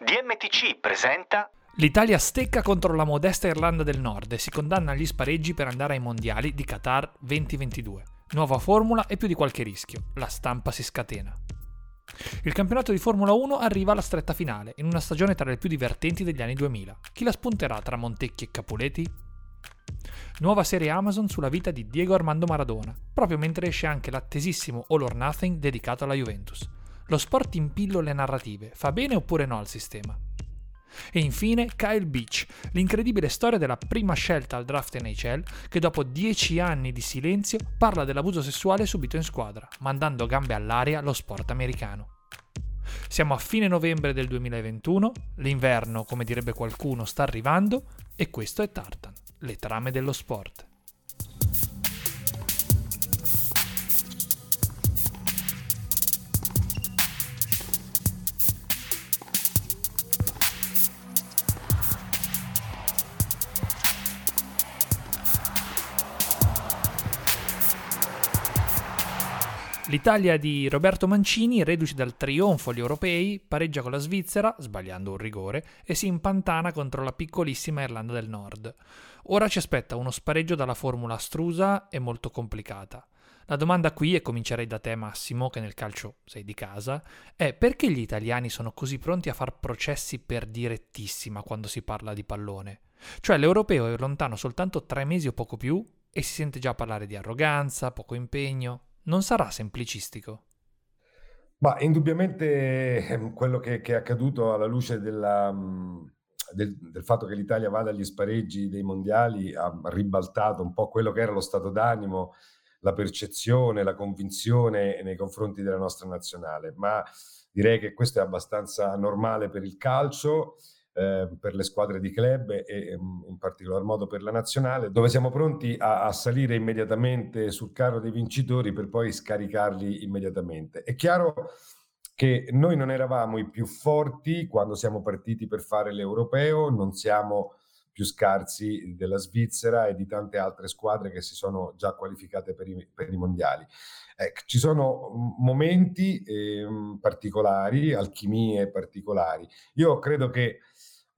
DMTC presenta... L'Italia stecca contro la modesta Irlanda del Nord e si condanna agli spareggi per andare ai Mondiali di Qatar 2022. Nuova formula e più di qualche rischio. La stampa si scatena. Il campionato di Formula 1 arriva alla stretta finale, in una stagione tra le più divertenti degli anni 2000. Chi la spunterà tra Montecchi e Capuleti? Nuova serie Amazon sulla vita di Diego Armando Maradona, proprio mentre esce anche l'attesissimo All or Nothing dedicato alla Juventus. Lo sport in pillole narrative, fa bene oppure no al sistema? E infine Kyle Beach, l'incredibile storia della prima scelta al draft NHL che dopo 10 anni di silenzio parla dell'abuso sessuale subito in squadra, mandando a gambe all'aria lo sport americano. Siamo a fine novembre del 2021, l'inverno, come direbbe qualcuno, sta arrivando e questo è Tartan, le trame dello sport. L'Italia di Roberto Mancini, reduce dal trionfo agli europei, pareggia con la Svizzera, sbagliando un rigore, e si impantana contro la piccolissima Irlanda del Nord. Ora ci aspetta uno spareggio dalla formula astrusa e molto complicata. La domanda qui, e comincerei da te Massimo, che nel calcio sei di casa, è perché gli italiani sono così pronti a far processi per direttissima quando si parla di pallone? Cioè l'europeo è lontano soltanto 3 mesi o poco più e si sente già parlare di arroganza, poco impegno... Non sarà semplicistico? Ma indubbiamente quello che è accaduto alla luce del fatto che l'Italia vada agli spareggi dei mondiali ha ribaltato un po' quello che era lo stato d'animo, la percezione, la convinzione nei confronti della nostra nazionale. Ma direi che questo è abbastanza normale per il calcio, per le squadre di club e in particolar modo per la nazionale, dove siamo pronti a salire immediatamente sul carro dei vincitori per poi scaricarli immediatamente. È chiaro che noi non eravamo i più forti quando siamo partiti per fare l'europeo, non siamo più scarsi della Svizzera e di tante altre squadre che si sono già qualificate per i mondiali. Ci sono momenti particolari, alchimie particolari. Io credo che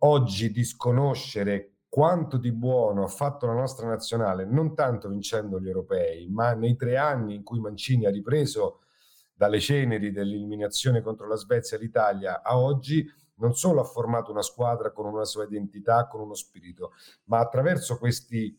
oggi disconoscere quanto di buono ha fatto la nostra nazionale, non tanto vincendo gli europei, ma nei 3 anni in cui Mancini ha ripreso dalle ceneri dell'eliminazione contro la Svezia e l'Italia a oggi, non solo ha formato una squadra con una sua identità, con uno spirito, ma attraverso queste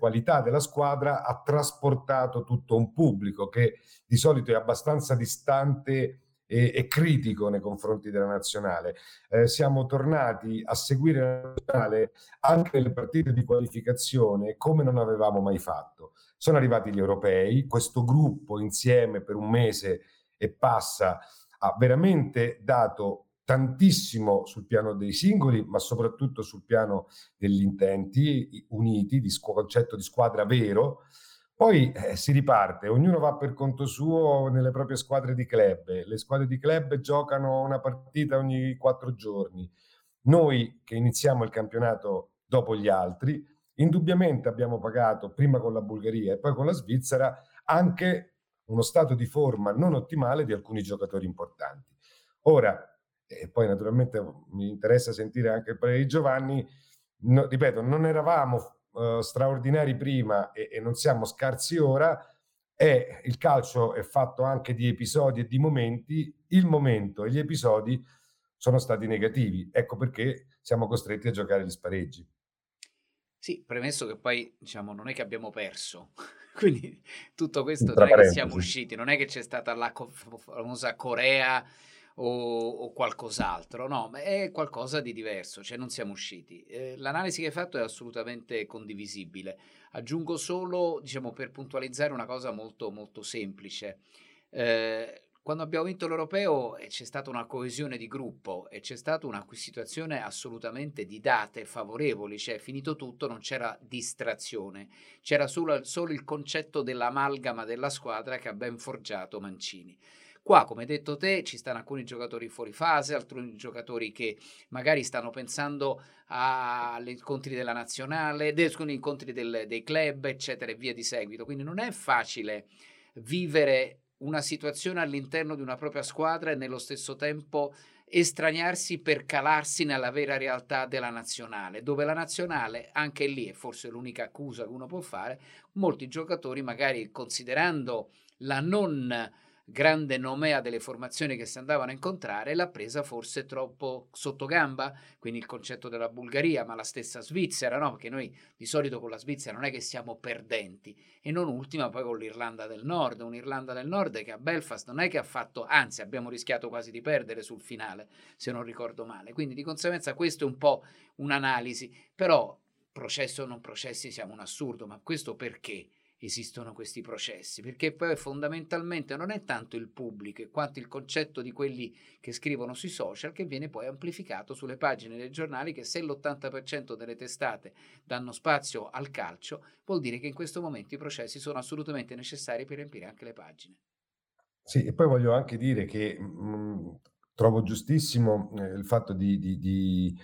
qualità della squadra ha trasportato tutto un pubblico che di solito è abbastanza distante e critico nei confronti della nazionale. Siamo tornati a seguire la nazionale anche le partite di qualificazione come non avevamo mai fatto. Sono arrivati gli europei, questo gruppo insieme per 1 mese e passa ha veramente dato tantissimo sul piano dei singoli, ma soprattutto sul piano degli intenti uniti, di concetto di squadra vero. Poi si riparte, ognuno va per conto suo nelle proprie squadre di club. Le squadre di club giocano una partita ogni 4 giorni. Noi che iniziamo il campionato dopo gli altri, indubbiamente abbiamo pagato prima con la Bulgaria e poi con la Svizzera anche uno stato di forma non ottimale di alcuni giocatori importanti. Ora, e poi naturalmente mi interessa sentire anche il parere di Giovanni, no, ripeto, non eravamo straordinari prima e non siamo scarsi ora, e il calcio è fatto anche di episodi e di momenti. Il momento e gli episodi sono stati negativi, ecco perché siamo costretti a giocare gli spareggi. Sì, premesso che poi diciamo non è che abbiamo perso, quindi tutto questo non è che siamo usciti, non è che c'è stata la famosa Corea o qualcos'altro, no, è qualcosa di diverso, cioè non siamo usciti. L'analisi che hai fatto è assolutamente condivisibile. Aggiungo solo, diciamo, per puntualizzare una cosa molto molto semplice. Quando abbiamo vinto l'Europeo c'è stata una coesione di gruppo e c'è stata una situazione assolutamente di date favorevoli, cioè è finito tutto, non c'era distrazione, c'era solo il concetto dell'amalgama della squadra che ha ben forgiato Mancini. Qua, come hai detto te, ci stanno alcuni giocatori fuori fase, altri giocatori che magari stanno pensando agli incontri della nazionale, agli incontri dei club, eccetera, e via di seguito. Quindi non è facile vivere una situazione all'interno di una propria squadra e nello stesso tempo estraniarsi per calarsi nella vera realtà della nazionale, dove la nazionale, anche lì è forse l'unica accusa che uno può fare, molti giocatori magari considerando la non grande nomea delle formazioni che si andavano a incontrare l'ha presa forse troppo sottogamba, quindi il concetto della Bulgaria, ma la stessa Svizzera, no? Perché noi di solito con la Svizzera non è che siamo perdenti, e non ultima poi con l'Irlanda del Nord, un'Irlanda del Nord che a Belfast non è che ha fatto, anzi abbiamo rischiato quasi di perdere sul finale, se non ricordo male, quindi di conseguenza questo è un po' un'analisi, però processo o non processi siamo un assurdo, ma questo perché? Esistono questi processi, perché poi fondamentalmente non è tanto il pubblico quanto il concetto di quelli che scrivono sui social, che viene poi amplificato sulle pagine dei giornali, che se l'80% delle testate danno spazio al calcio vuol dire che in questo momento i processi sono assolutamente necessari per riempire anche le pagine. Sì, e poi voglio anche dire che trovo giustissimo il fatto di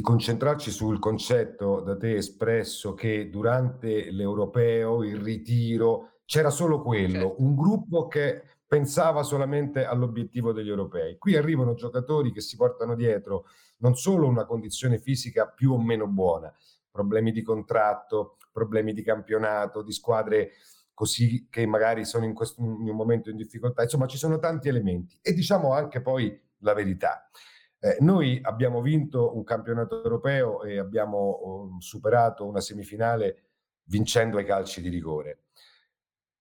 concentrarci sul concetto da te espresso che durante l'Europeo, il ritiro, c'era solo quello, un gruppo che pensava solamente all'obiettivo degli europei. Qui arrivano giocatori che si portano dietro non solo una condizione fisica più o meno buona, problemi di contratto, problemi di campionato, di squadre così che magari sono in un momento in difficoltà, insomma ci sono tanti elementi. E diciamo anche poi la verità. Noi abbiamo vinto un campionato europeo e abbiamo superato una semifinale vincendo ai calci di rigore.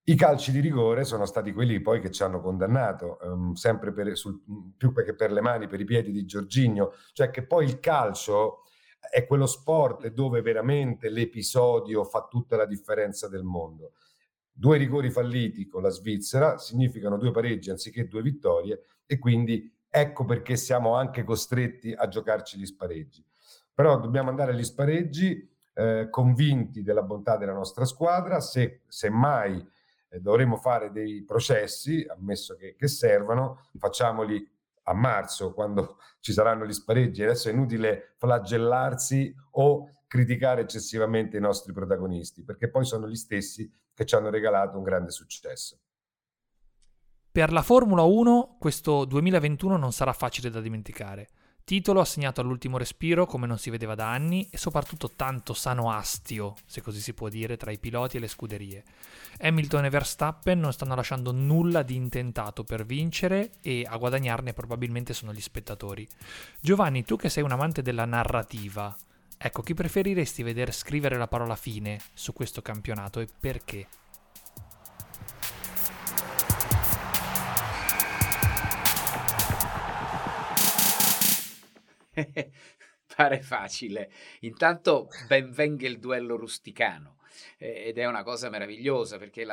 I calci di rigore sono stati quelli poi che ci hanno condannato, sempre più che per le mani, per i piedi di Jorginho, cioè che poi il calcio è quello sport dove veramente l'episodio fa tutta la differenza del mondo. 2 rigori falliti con la Svizzera significano 2 pareggi anziché 2 vittorie, e quindi ecco perché siamo anche costretti a giocarci gli spareggi. Però dobbiamo andare agli spareggi convinti della bontà della nostra squadra, semmai dovremo fare dei processi, ammesso che servano, facciamoli a marzo quando ci saranno gli spareggi. Adesso è inutile flagellarsi o criticare eccessivamente i nostri protagonisti, perché poi sono gli stessi che ci hanno regalato un grande successo. Per la Formula 1 questo 2021 non sarà facile da dimenticare. Titolo assegnato all'ultimo respiro come non si vedeva da anni, e soprattutto tanto sano astio, se così si può dire, tra i piloti e le scuderie. Hamilton e Verstappen non stanno lasciando nulla di intentato per vincere, e a guadagnarne probabilmente sono gli spettatori. Giovanni, tu che sei un amante della narrativa, ecco, chi preferiresti vedere scrivere la parola fine su questo campionato e perché? Pare facile. Intanto ben venga il duello rusticano, ed è una cosa meravigliosa, perché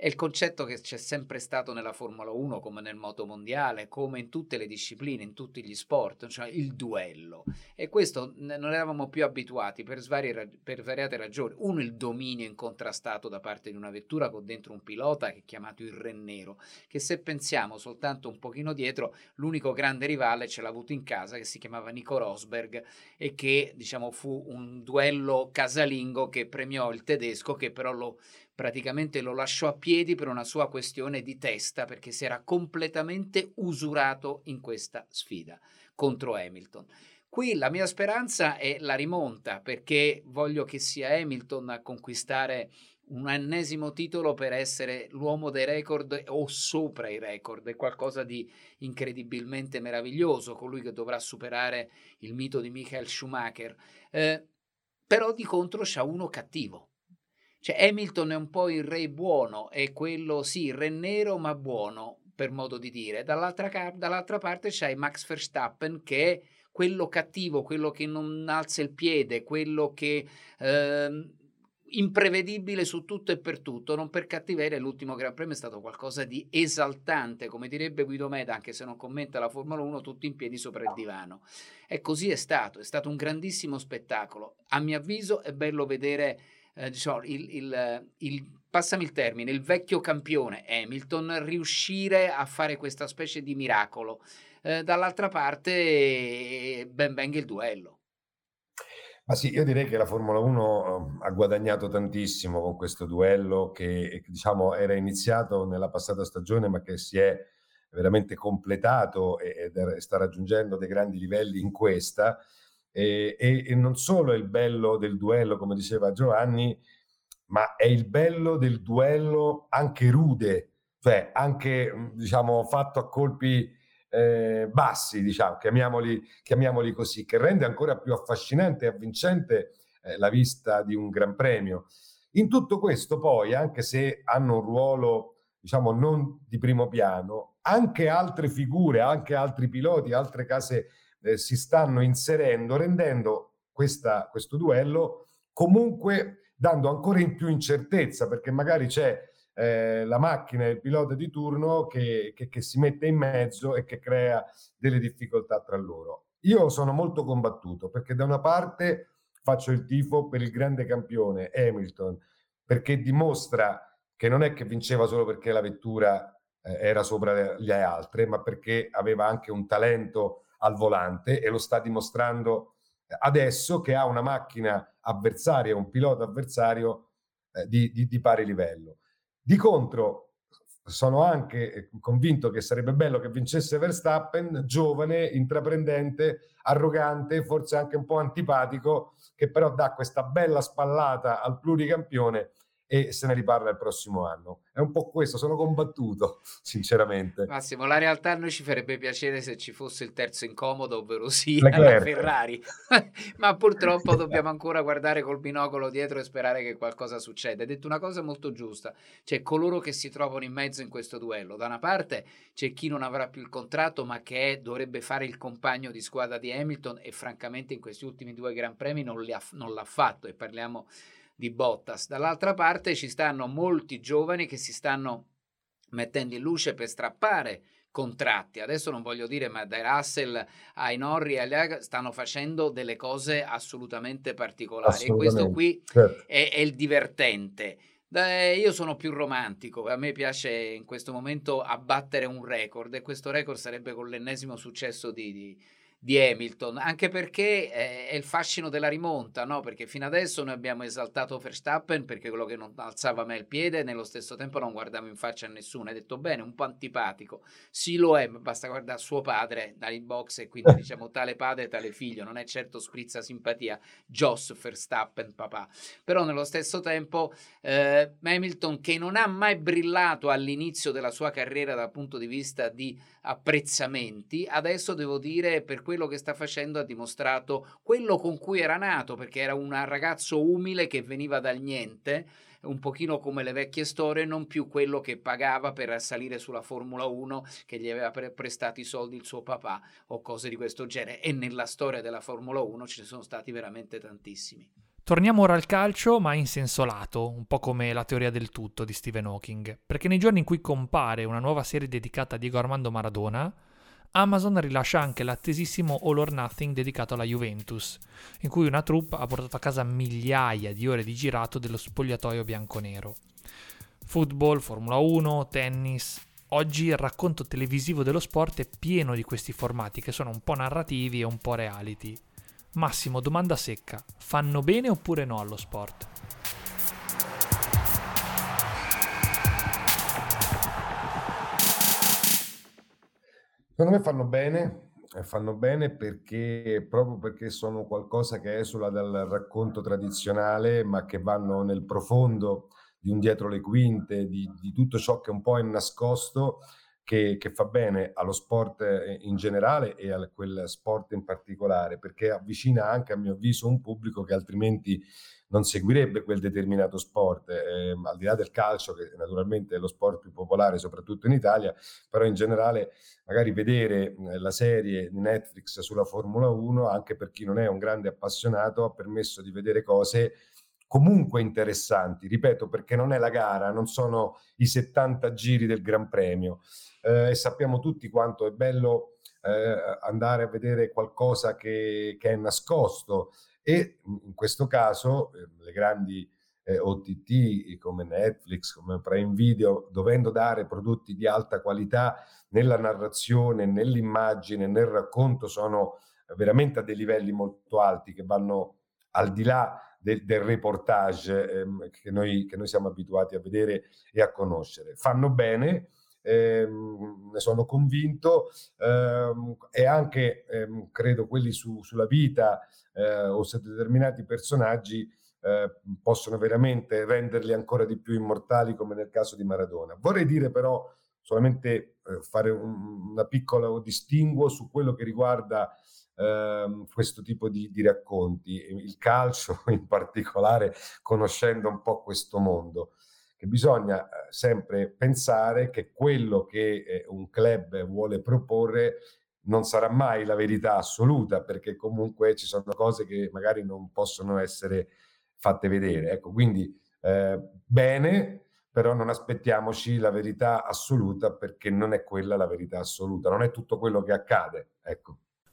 è il concetto che c'è sempre stato nella Formula 1, come nel moto mondiale, come in tutte le discipline, in tutti gli sport, cioè il duello. E questo non eravamo più abituati per variate ragioni. Uno, il dominio incontrastato da parte di una vettura con dentro un pilota che è chiamato il Re Nero, che se pensiamo soltanto un pochino dietro, l'unico grande rivale ce l'ha avuto in casa, che si chiamava Nico Rosberg, e che diciamo fu un duello casalingo che premiò il tedesco, che però praticamente lo lasciò a piedi per una sua questione di testa, perché si era completamente usurato in questa sfida contro Hamilton. Qui la mia speranza è la rimonta, perché voglio che sia Hamilton a conquistare un ennesimo titolo per essere l'uomo dei record o sopra i record. È qualcosa di incredibilmente meraviglioso, colui che dovrà superare il mito di Michael Schumacher. Però di contro c'ha uno cattivo. Cioè Hamilton è un po' il re buono, è quello sì, il Re Nero ma buono, per modo di dire. Dall'altra parte c'hai Max Verstappen, che è quello cattivo, quello che non alza il piede, quello che imprevedibile su tutto e per tutto, non per cattiveria. L'ultimo Gran Premio è stato qualcosa di esaltante, come direbbe Guido Meda, anche se non commenta la Formula 1, tutti in piedi sopra il divano. E così è stato un grandissimo spettacolo. A mio avviso è bello vedere passami il termine, il vecchio campione Hamilton riuscire a fare questa specie di miracolo. Dall'altra parte ben venga il duello. Ma sì, io direi che la Formula 1 ha guadagnato tantissimo con questo duello che, diciamo, era iniziato nella passata stagione, ma che si è veramente completato e sta raggiungendo dei grandi livelli in questa. E non solo è il bello del duello, come diceva Giovanni, ma è il bello del duello anche rude, cioè anche, diciamo, fatto a colpi bassi, diciamo, chiamiamoli così, che rende ancora più affascinante e avvincente la vista di un Gran Premio. In tutto questo poi, anche se hanno un ruolo, diciamo, non di primo piano, anche altre figure, anche altri piloti, altre case si stanno inserendo, rendendo questo duello comunque, dando ancora in più incertezza, perché magari c'è la macchina, il pilota di turno che si mette in mezzo e che crea delle difficoltà tra loro. Io sono molto combattuto, perché da una parte faccio il tifo per il grande campione Hamilton, perché dimostra che non è che vinceva solo perché la vettura era sopra le altre, ma perché aveva anche un talento al volante, e lo sta dimostrando adesso che ha una macchina avversaria, un pilota avversario di pari livello. Di contro, sono anche convinto che sarebbe bello che vincesse Verstappen, giovane, intraprendente, arrogante, forse anche un po' antipatico, che però dà questa bella spallata al pluricampione e se ne riparla il prossimo anno. È un po' questo, sono combattuto, sinceramente. Massimo, la realtà a noi ci farebbe piacere se ci fosse il terzo incomodo, ovvero sì, la Ferrari, ma purtroppo dobbiamo ancora guardare col binocolo dietro e sperare che qualcosa succeda. Hai detto una cosa molto giusta, cioè coloro che si trovano in mezzo in questo duello. Da una parte c'è chi non avrà più il contratto, ma che dovrebbe fare il compagno di squadra di Hamilton, e francamente in questi ultimi due Gran Premi non l'ha fatto, e parliamo di Bottas. Dall'altra parte ci stanno molti giovani che si stanno mettendo in luce per strappare contratti. Adesso non voglio dire, ma dai Russell ai Norris e agli Aga stanno facendo delle cose assolutamente particolari. Assolutamente. E questo qui, certo, è il divertente. Io sono più romantico, a me piace in questo momento abbattere un record, e questo record sarebbe con l'ennesimo successo di Hamilton, anche perché è il fascino della rimonta, no? Perché fino adesso noi abbiamo esaltato Verstappen perché quello che non alzava mai il piede, nello stesso tempo non guardava in faccia a nessuno. Hai detto bene, un po' antipatico, sì lo è, ma basta guardare suo padre dai box, e quindi diciamo tale padre tale figlio, non è certo sprizza simpatia Jos Verstappen papà. Però nello stesso tempo Hamilton, che non ha mai brillato all'inizio della sua carriera dal punto di vista di apprezzamenti, adesso devo dire per quello che sta facendo ha dimostrato quello con cui era nato, perché era un ragazzo umile che veniva dal niente, un pochino come le vecchie storie, non più quello che pagava per salire sulla Formula 1, che gli aveva prestato i soldi il suo papà o cose di questo genere. E nella storia della Formula 1 ce ne sono stati veramente tantissimi. Torniamo ora al calcio, ma in senso lato, un po' come la teoria del tutto di Stephen Hawking, perché nei giorni in cui compare una nuova serie dedicata a Diego Armando Maradona, Amazon rilascia anche l'attesissimo All or Nothing dedicato alla Juventus, in cui una troupe ha portato a casa migliaia di ore di girato dello spogliatoio bianconero. Football, Formula 1, tennis. Oggi il racconto televisivo dello sport è pieno di questi formati che sono un po' narrativi e un po' reality. Massimo, domanda secca: fanno bene oppure no allo sport? Secondo me fanno bene perché, proprio perché sono qualcosa che esula dal racconto tradizionale, ma che vanno nel profondo di un dietro le quinte, di tutto ciò che un po' è nascosto, che fa bene allo sport in generale e a quel sport in particolare, perché avvicina anche, a mio avviso, un pubblico che altrimenti non seguirebbe quel determinato sport, al di là del calcio, che naturalmente è lo sport più popolare soprattutto in Italia. Però in generale magari vedere la serie di Netflix sulla Formula 1, anche per chi non è un grande appassionato, ha permesso di vedere cose comunque interessanti, ripeto, perché non è la gara, non sono i 70 giri del Gran Premio, e sappiamo tutti quanto è bello andare a vedere qualcosa che è nascosto, e in questo caso le grandi OTT come Netflix, come Prime Video, dovendo dare prodotti di alta qualità nella narrazione, nell'immagine, nel racconto, sono veramente a dei livelli molto alti che vanno al di là del reportage che noi siamo abituati a vedere e a conoscere. Fanno bene, ne sono convinto, e anche credo quelli sulla vita o su determinati personaggi possono veramente renderli ancora di più immortali, come nel caso di Maradona. Vorrei dire però solamente fare una piccola distinguo su quello che riguarda questo tipo di racconti, il calcio in particolare, conoscendo un po' questo mondo, che bisogna sempre pensare che quello che un club vuole proporre non sarà mai la verità assoluta, perché comunque ci sono cose che magari non possono essere fatte vedere, ecco, quindi bene, però non aspettiamoci la verità assoluta, perché non è quella la verità assoluta, non è tutto quello che accade, ecco.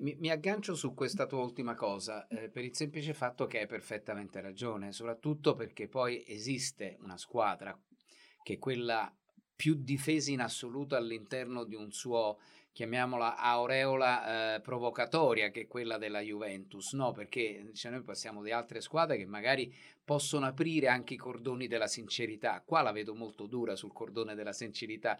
Mi aggancio su questa tua ultima cosa, per il semplice fatto che hai perfettamente ragione, soprattutto perché poi esiste una squadra che è quella più difesa in assoluto all'interno di un suo, chiamiamola aureola provocatoria, che è quella della Juventus, no? Perché cioè, noi passiamo di altre squadre che magari possono aprire anche i cordoni della sincerità, qua la vedo molto dura sul cordone della sincerità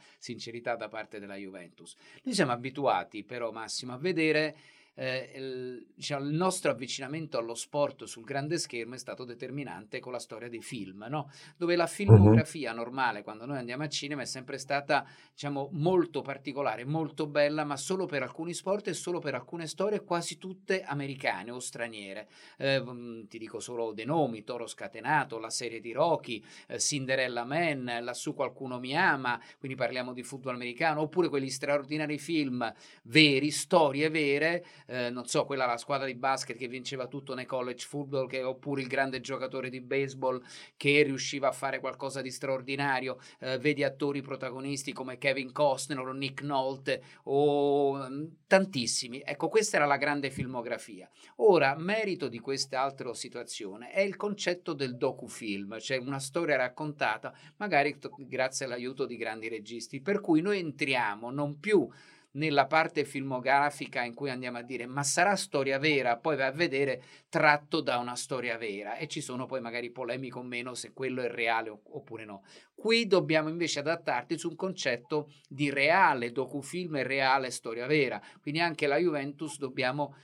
da parte della Juventus. Noi siamo abituati però, Massimo, a vedere il nostro avvicinamento allo sport sul grande schermo è stato determinante con la storia dei film, no? Dove la filmografia normale, quando noi andiamo al cinema, è sempre stata, diciamo, molto particolare, molto bella, ma solo per alcuni sport e solo per alcune storie, quasi tutte americane o straniere. Ti dico solo dei nomi: Toro Scatenato, la serie di Rocky, Cinderella Man, Lassù qualcuno mi ama, quindi parliamo di football americano, oppure quegli straordinari film veri, storie vere. Non so, quella la squadra di basket che vinceva tutto nei college football, oppure il grande giocatore di baseball che riusciva a fare qualcosa di straordinario, vedi attori protagonisti come Kevin Costner o Nick Nolte o tantissimi, ecco, questa era la grande filmografia. Ora, merito di quest'altra situazione è il concetto del docufilm, cioè una storia raccontata magari grazie all'aiuto di grandi registi, per cui noi entriamo non più nella parte filmografica in cui andiamo a dire ma sarà storia vera, poi vai a vedere tratto da una storia vera e ci sono poi magari polemiche o meno se quello è reale oppure no. Qui dobbiamo invece adattarti su un concetto di reale docufilm e reale storia vera, quindi anche la Juventus dobbiamo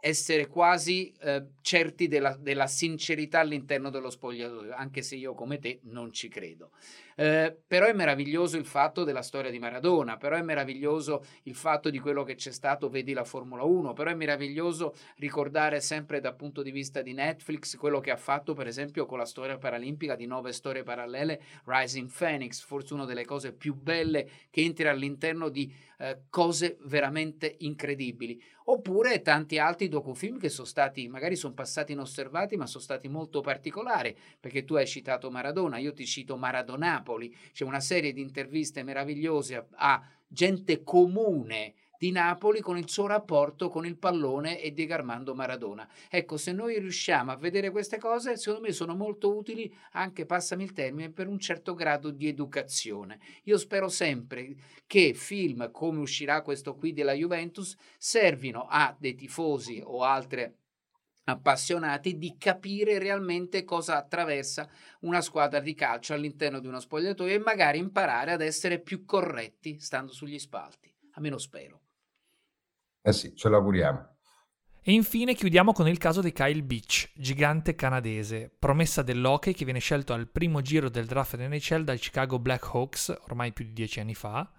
essere quasi certi della sincerità all'interno dello spogliatoio, anche se io come te non ci credo. Però è meraviglioso il fatto della storia di Maradona, però è meraviglioso il fatto di quello che c'è stato, vedi la Formula 1, però è meraviglioso ricordare sempre dal punto di vista di Netflix quello che ha fatto per esempio con la storia paralimpica di 9 storie parallele, Rising Phoenix, forse una delle cose più belle che entra all'interno di cose veramente incredibili, oppure tanti altri docufilm che sono stati, magari sono passati inosservati, ma sono stati molto particolari, perché tu hai citato Maradona, io ti cito Maradona. C'è una serie di interviste meravigliose a gente comune di Napoli con il suo rapporto con il pallone e Diego Armando Maradona. Ecco, se noi riusciamo a vedere queste cose, secondo me sono molto utili anche, passami il termine, per un certo grado di educazione. Io spero sempre che film come uscirà questo qui della Juventus servino a dei tifosi o altre appassionati di capire realmente cosa attraversa una squadra di calcio all'interno di uno spogliatoio e magari imparare ad essere più corretti stando sugli spalti, almeno spero. Eh sì, ce l'auguriamo. E infine chiudiamo con il caso di Kyle Beach, gigante canadese, promessa dell'hockey che viene scelto al primo giro del draft NHL dal Chicago Blackhawks, ormai più di 10 anni fa,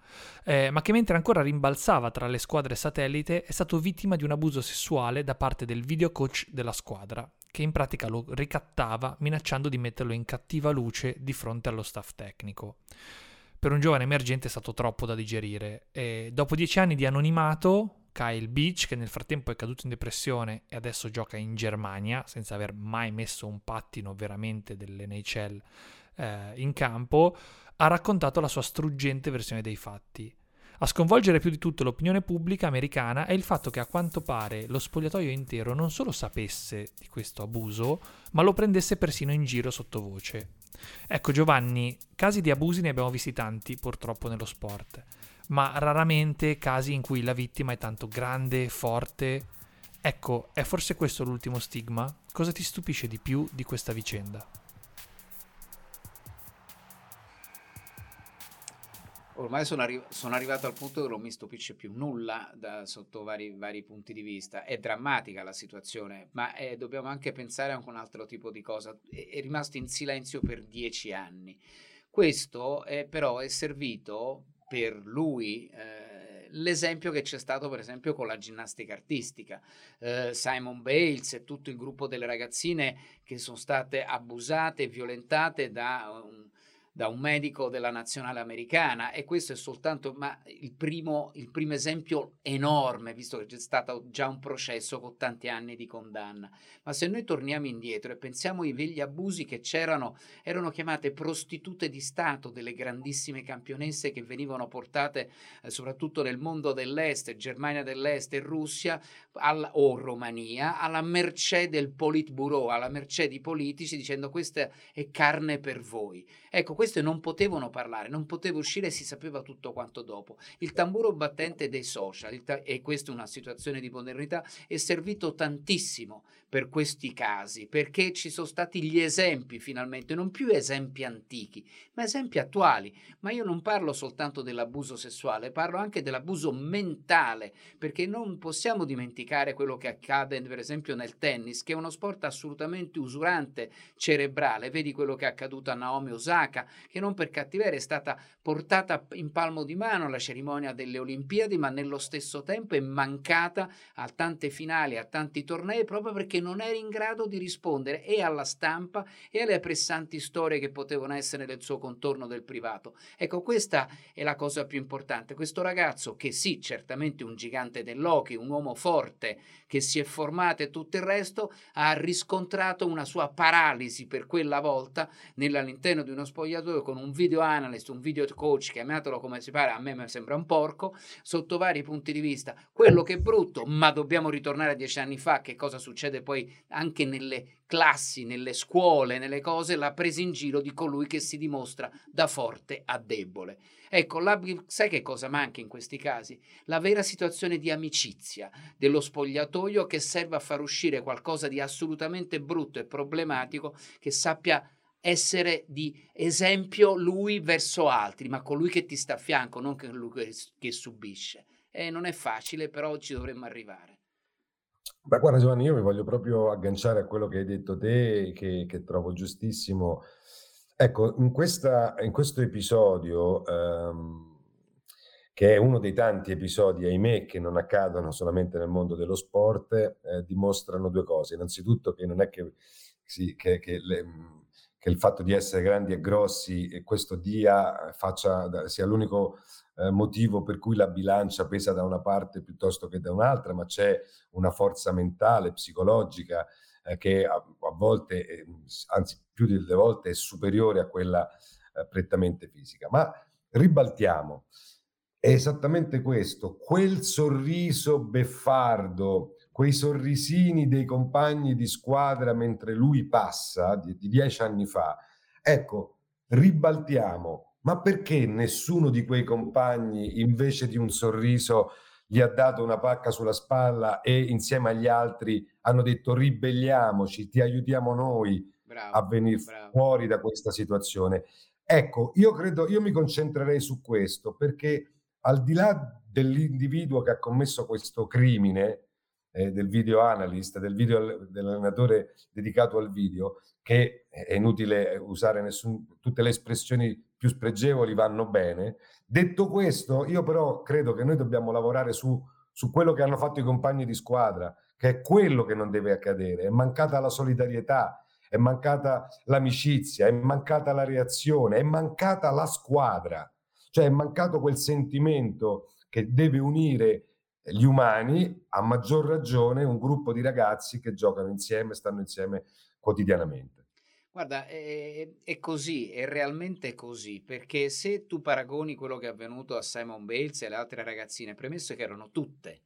ma che mentre ancora rimbalzava tra le squadre satellite è stato vittima di un abuso sessuale da parte del video coach della squadra, che in pratica lo ricattava minacciando di metterlo in cattiva luce di fronte allo staff tecnico. Per un giovane emergente è stato troppo da digerire e dopo 10 anni di anonimato Kyle Beach, che nel frattempo è caduto in depressione e adesso gioca in Germania senza aver mai messo un pattino veramente dell'NHL in campo, ha raccontato la sua struggente versione dei fatti. A sconvolgere più di tutto l'opinione pubblica americana è il fatto che a quanto pare lo spogliatoio intero non solo sapesse di questo abuso, ma lo prendesse persino in giro sottovoce. Ecco Giovanni, casi di abusi ne abbiamo visti tanti purtroppo nello sport, ma raramente casi in cui la vittima è tanto grande, forte. Ecco, è forse questo l'ultimo stigma? Cosa ti stupisce di più di questa vicenda? Ormai sono arrivato al punto che non mi stupisce più nulla sotto vari punti di vista. È drammatica la situazione, ma dobbiamo anche pensare a un altro tipo di cosa. È rimasto in silenzio per 10 anni. Questo però è servito per lui l'esempio che c'è stato per esempio con la ginnastica artistica, Simone Biles e tutto il gruppo delle ragazzine che sono state abusate e violentate da un medico della nazionale americana, e questo è soltanto il primo esempio enorme, visto che c'è stato già un processo con tanti anni di condanna. Ma se noi torniamo indietro e pensiamo ai vegli abusi che c'erano, erano chiamate prostitute di Stato delle grandissime campionesse che venivano portate soprattutto nel mondo dell'est, Germania dell'est e Russia o Romania, alla mercé del Politburo, alla mercé di politici, dicendo questa è carne per voi. Ecco, queste non potevano parlare, non poteva uscire, si sapeva tutto quanto dopo. Il tamburo battente dei social, e questa è una situazione di modernità, è servito tantissimo per questi casi, perché ci sono stati gli esempi finalmente, non più esempi antichi, ma esempi attuali. Ma io non parlo soltanto dell'abuso sessuale, parlo anche dell'abuso mentale, perché non possiamo dimenticare quello che accade per esempio nel tennis, che è uno sport assolutamente usurante, cerebrale. Vedi quello che è accaduto a Naomi Osaka, che non per cattiveria è stata portata in palmo di mano alla cerimonia delle Olimpiadi, ma nello stesso tempo è mancata a tante finali, a tanti tornei, proprio perché non era in grado di rispondere e alla stampa e alle pressanti storie che potevano essere nel suo contorno del privato. Ecco, questa è la cosa più importante. Questo ragazzo, che sì, certamente un gigante dell'hockey, un uomo forte che si è formato e tutto il resto, ha riscontrato una sua paralisi per quella volta all'interno di uno spogliatoio con un video analyst, un video coach, chiamatelo come si pare, a me mi sembra un porco, sotto vari punti di vista. Quello che è brutto, ma dobbiamo ritornare a 10 anni fa, che cosa succede poi anche nelle classi, nelle scuole, nelle cose, la presa in giro di colui che si dimostra da forte a debole. Ecco, sai che cosa manca in questi casi? La vera situazione di amicizia dello spogliatoio, che serve a far uscire qualcosa di assolutamente brutto e problematico, che sappia essere di esempio lui verso altri, ma colui che ti sta a fianco, non colui che subisce. Non è facile, però ci dovremmo arrivare. Beh, guarda Giovanni, io mi voglio proprio agganciare a quello che hai detto te, che trovo giustissimo. Ecco, in questo episodio, che è uno dei tanti episodi, ahimè, che non accadono solamente nel mondo dello sport, dimostrano due cose. Innanzitutto che non è che il fatto di essere grandi e grossi e questo sia l'unico motivo per cui la bilancia pesa da una parte piuttosto che da un'altra, ma c'è una forza mentale, psicologica, che a volte, anzi più delle volte, è superiore a quella prettamente fisica. Ma ribaltiamo, è esattamente questo, quel sorriso beffardo, quei sorrisini dei compagni di squadra mentre lui passa, di 10 anni fa. Ecco, ribaltiamo, ma perché nessuno di quei compagni, invece di un sorriso, gli ha dato una pacca sulla spalla e insieme agli altri hanno detto ribelliamoci, ti aiutiamo noi a venire fuori da questa situazione? Ecco, io mi concentrerei su questo, perché al di là dell'individuo che ha commesso questo crimine, del video analyst, dell'allenatore dedicato al video, che è inutile usare tutte le espressioni più spregevoli vanno bene. Detto questo, io però credo che noi dobbiamo lavorare su quello che hanno fatto i compagni di squadra, che è quello che non deve accadere. È mancata la solidarietà, è mancata l'amicizia, è mancata la reazione, è mancata la squadra. Cioè è mancato quel sentimento che deve unire gli umani, a maggior ragione un gruppo di ragazzi che giocano insieme, stanno insieme quotidianamente. Guarda, è così, è realmente così, perché se tu paragoni quello che è avvenuto a Simone Biles e alle altre ragazzine, premesso che erano tutte,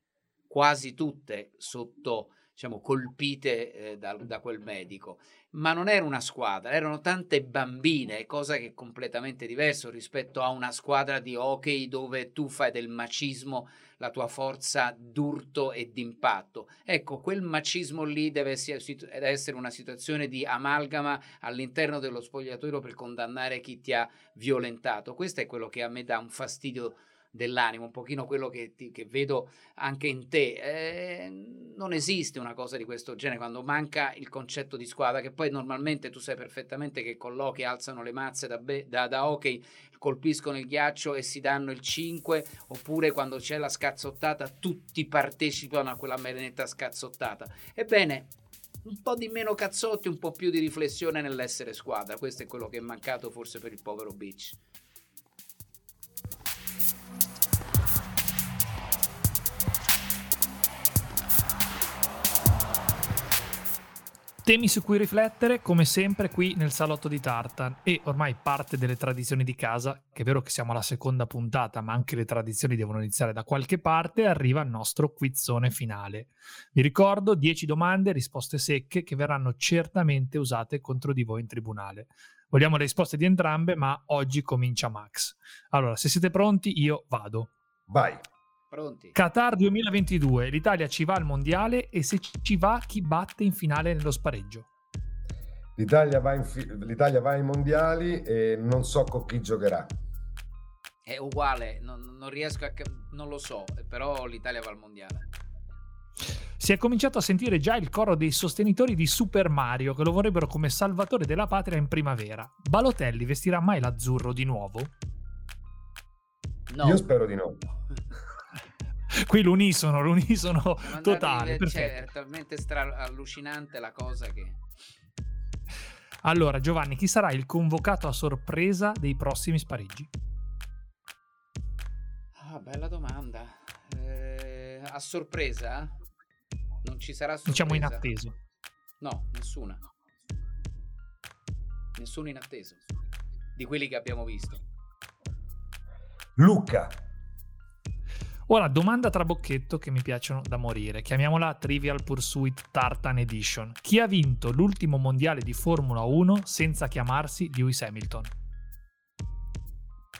quasi tutte, sotto, diciamo, colpite da quel medico, ma non era una squadra, erano tante bambine, cosa che è completamente diverso rispetto a una squadra di hockey dove tu fai del macismo la tua forza d'urto e d'impatto. Ecco, quel macismo lì deve essere una situazione di amalgama all'interno dello spogliatoio per condannare chi ti ha violentato. Questo è quello che a me dà un fastidio dell'animo, un pochino quello che vedo anche in te. Non esiste una cosa di questo genere quando manca il concetto di squadra, che poi normalmente tu sai perfettamente che collochi, alzano le mazze da hockey, colpiscono il ghiaccio e si danno il 5, oppure quando c'è la scazzottata tutti partecipano a quella merendetta scazzottata. Ebbene, un po' di meno cazzotti, un po' più di riflessione nell'essere squadra. Questo è quello che è mancato forse per il povero Beach. Temi su cui riflettere, come sempre, qui nel salotto di Tartan, e ormai parte delle tradizioni di casa, che è vero che siamo alla seconda puntata, ma anche le tradizioni devono iniziare da qualche parte, arriva il nostro quizzone finale. Vi ricordo 10 domande, risposte secche, che verranno certamente usate contro di voi in tribunale. Vogliamo le risposte di entrambe, ma oggi comincia Max. Allora, se siete pronti, io vado. Vai! Pronti. Qatar 2022, l'Italia ci va al mondiale, e se ci va chi batte in finale nello spareggio? L'Italia va ai mondiali e non so con chi giocherà. È uguale, non riesco a... non lo so, però l'Italia va al mondiale. Si è cominciato a sentire già il coro dei sostenitori di Super Mario, che lo vorrebbero come salvatore della patria in primavera. Balotelli vestirà mai l'azzurro di nuovo? No. Io spero di no. Qui l'unisono totale. Cioè, è talmente allucinante la cosa che... Allora, Giovanni, chi sarà il convocato a sorpresa dei prossimi spareggi? Ah, bella domanda. A sorpresa? Non ci sarà sorpresa. Diciamo inatteso. No, nessuna. Nessuno inatteso. Di quelli che abbiamo visto. Luca. Ora, domanda trabocchetto che mi piacciono da morire. Chiamiamola Trivial Pursuit Tartan Edition. Chi ha vinto l'ultimo mondiale di Formula 1 senza chiamarsi Lewis Hamilton?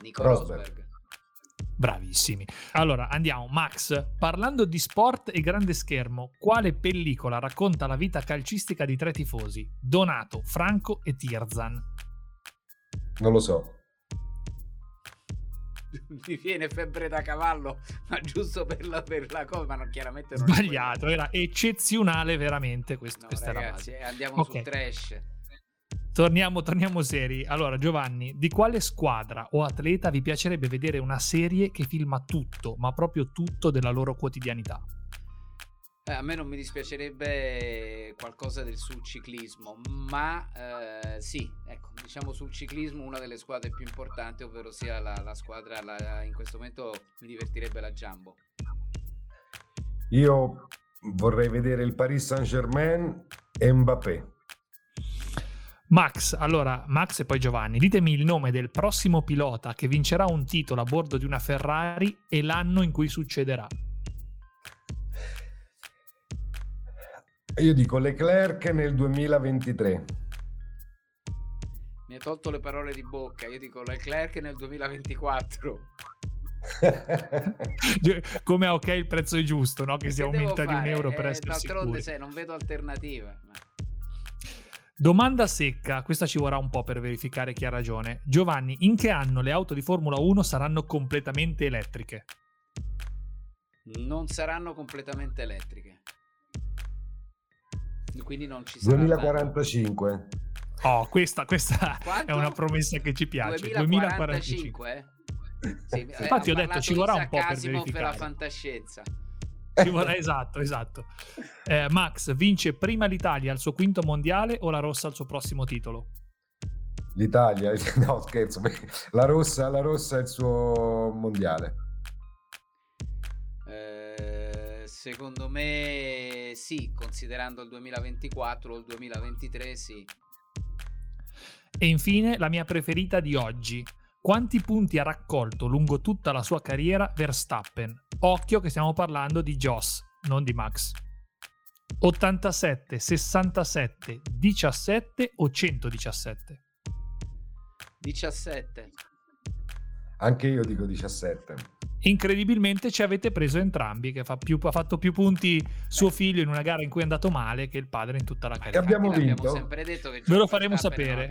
Nico Rosberg. Bravissimi. Allora, andiamo. Max, parlando di sport e grande schermo, quale pellicola racconta la vita calcistica di tre tifosi? Donato, Franco e Tirzan. Non lo so. Mi viene febbre da cavallo, ma giusto per la cosa, ma chiaramente non sbagliato, era eccezionale veramente questo, no, questa ragazzi, era la base. Andiamo okay. Su trash. Torniamo seri. Allora, Giovanni, di quale squadra o atleta vi piacerebbe vedere una serie che filma tutto, ma proprio tutto, della loro quotidianità? A me non mi dispiacerebbe qualcosa sul ciclismo, ma sì, ecco, diciamo sul ciclismo una delle squadre più importanti, ovvero sia la squadra, in questo momento mi divertirebbe la Jumbo. Io vorrei vedere il Paris Saint-Germain e Mbappé. Max e poi Giovanni, ditemi il nome del prossimo pilota che vincerà un titolo a bordo di una Ferrari e l'anno in cui succederà. Io dico Leclerc nel 2023. Mi ha tolto le parole di bocca. Io dico Leclerc nel 2024. Come ok, il prezzo è giusto, no? Che si aumenta di €1 per essere sicuri. Non vedo alternativa. Domanda secca, questa ci vorrà un po' per verificare chi ha ragione. Giovanni, in che anno le auto di Formula 1 saranno completamente elettriche? Non saranno completamente elettriche. Quindi non ci sarà 2045. Oh, questa è una promessa che ci piace. 2045? Sì, infatti ho detto ci vorrà un po' per verificare la fantascienza. Esatto. Max, vince prima l'Italia al suo quinto mondiale o la rossa al suo prossimo titolo? L'Italia, no scherzo, la rossa è il suo mondiale. Secondo me sì, considerando il 2024 o il 2023 sì. E infine la mia preferita di oggi. Quanti punti ha raccolto lungo tutta la sua carriera Verstappen? Occhio che stiamo parlando di Jos, non di Max. 87, 67, 17 o 117? 17. Anche io dico 17. Incredibilmente ci avete preso entrambi, che ha fatto più punti suo figlio in una gara in cui è andato male che il padre in tutta la carriera. Abbiamo vinto. Sempre detto che ve lo faremo sapere.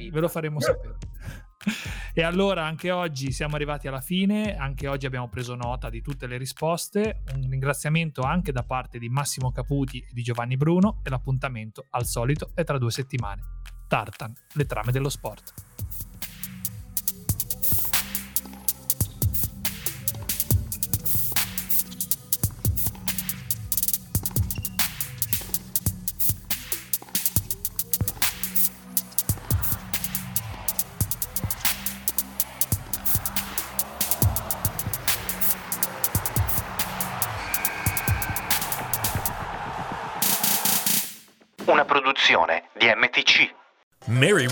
E allora anche oggi siamo arrivati alla fine, anche oggi abbiamo preso nota di tutte le risposte. Un ringraziamento anche da parte di Massimo Caputi e di Giovanni Bruno, e l'appuntamento al solito è tra 2 settimane. Tartan, le trame dello sport. DMTC. Mary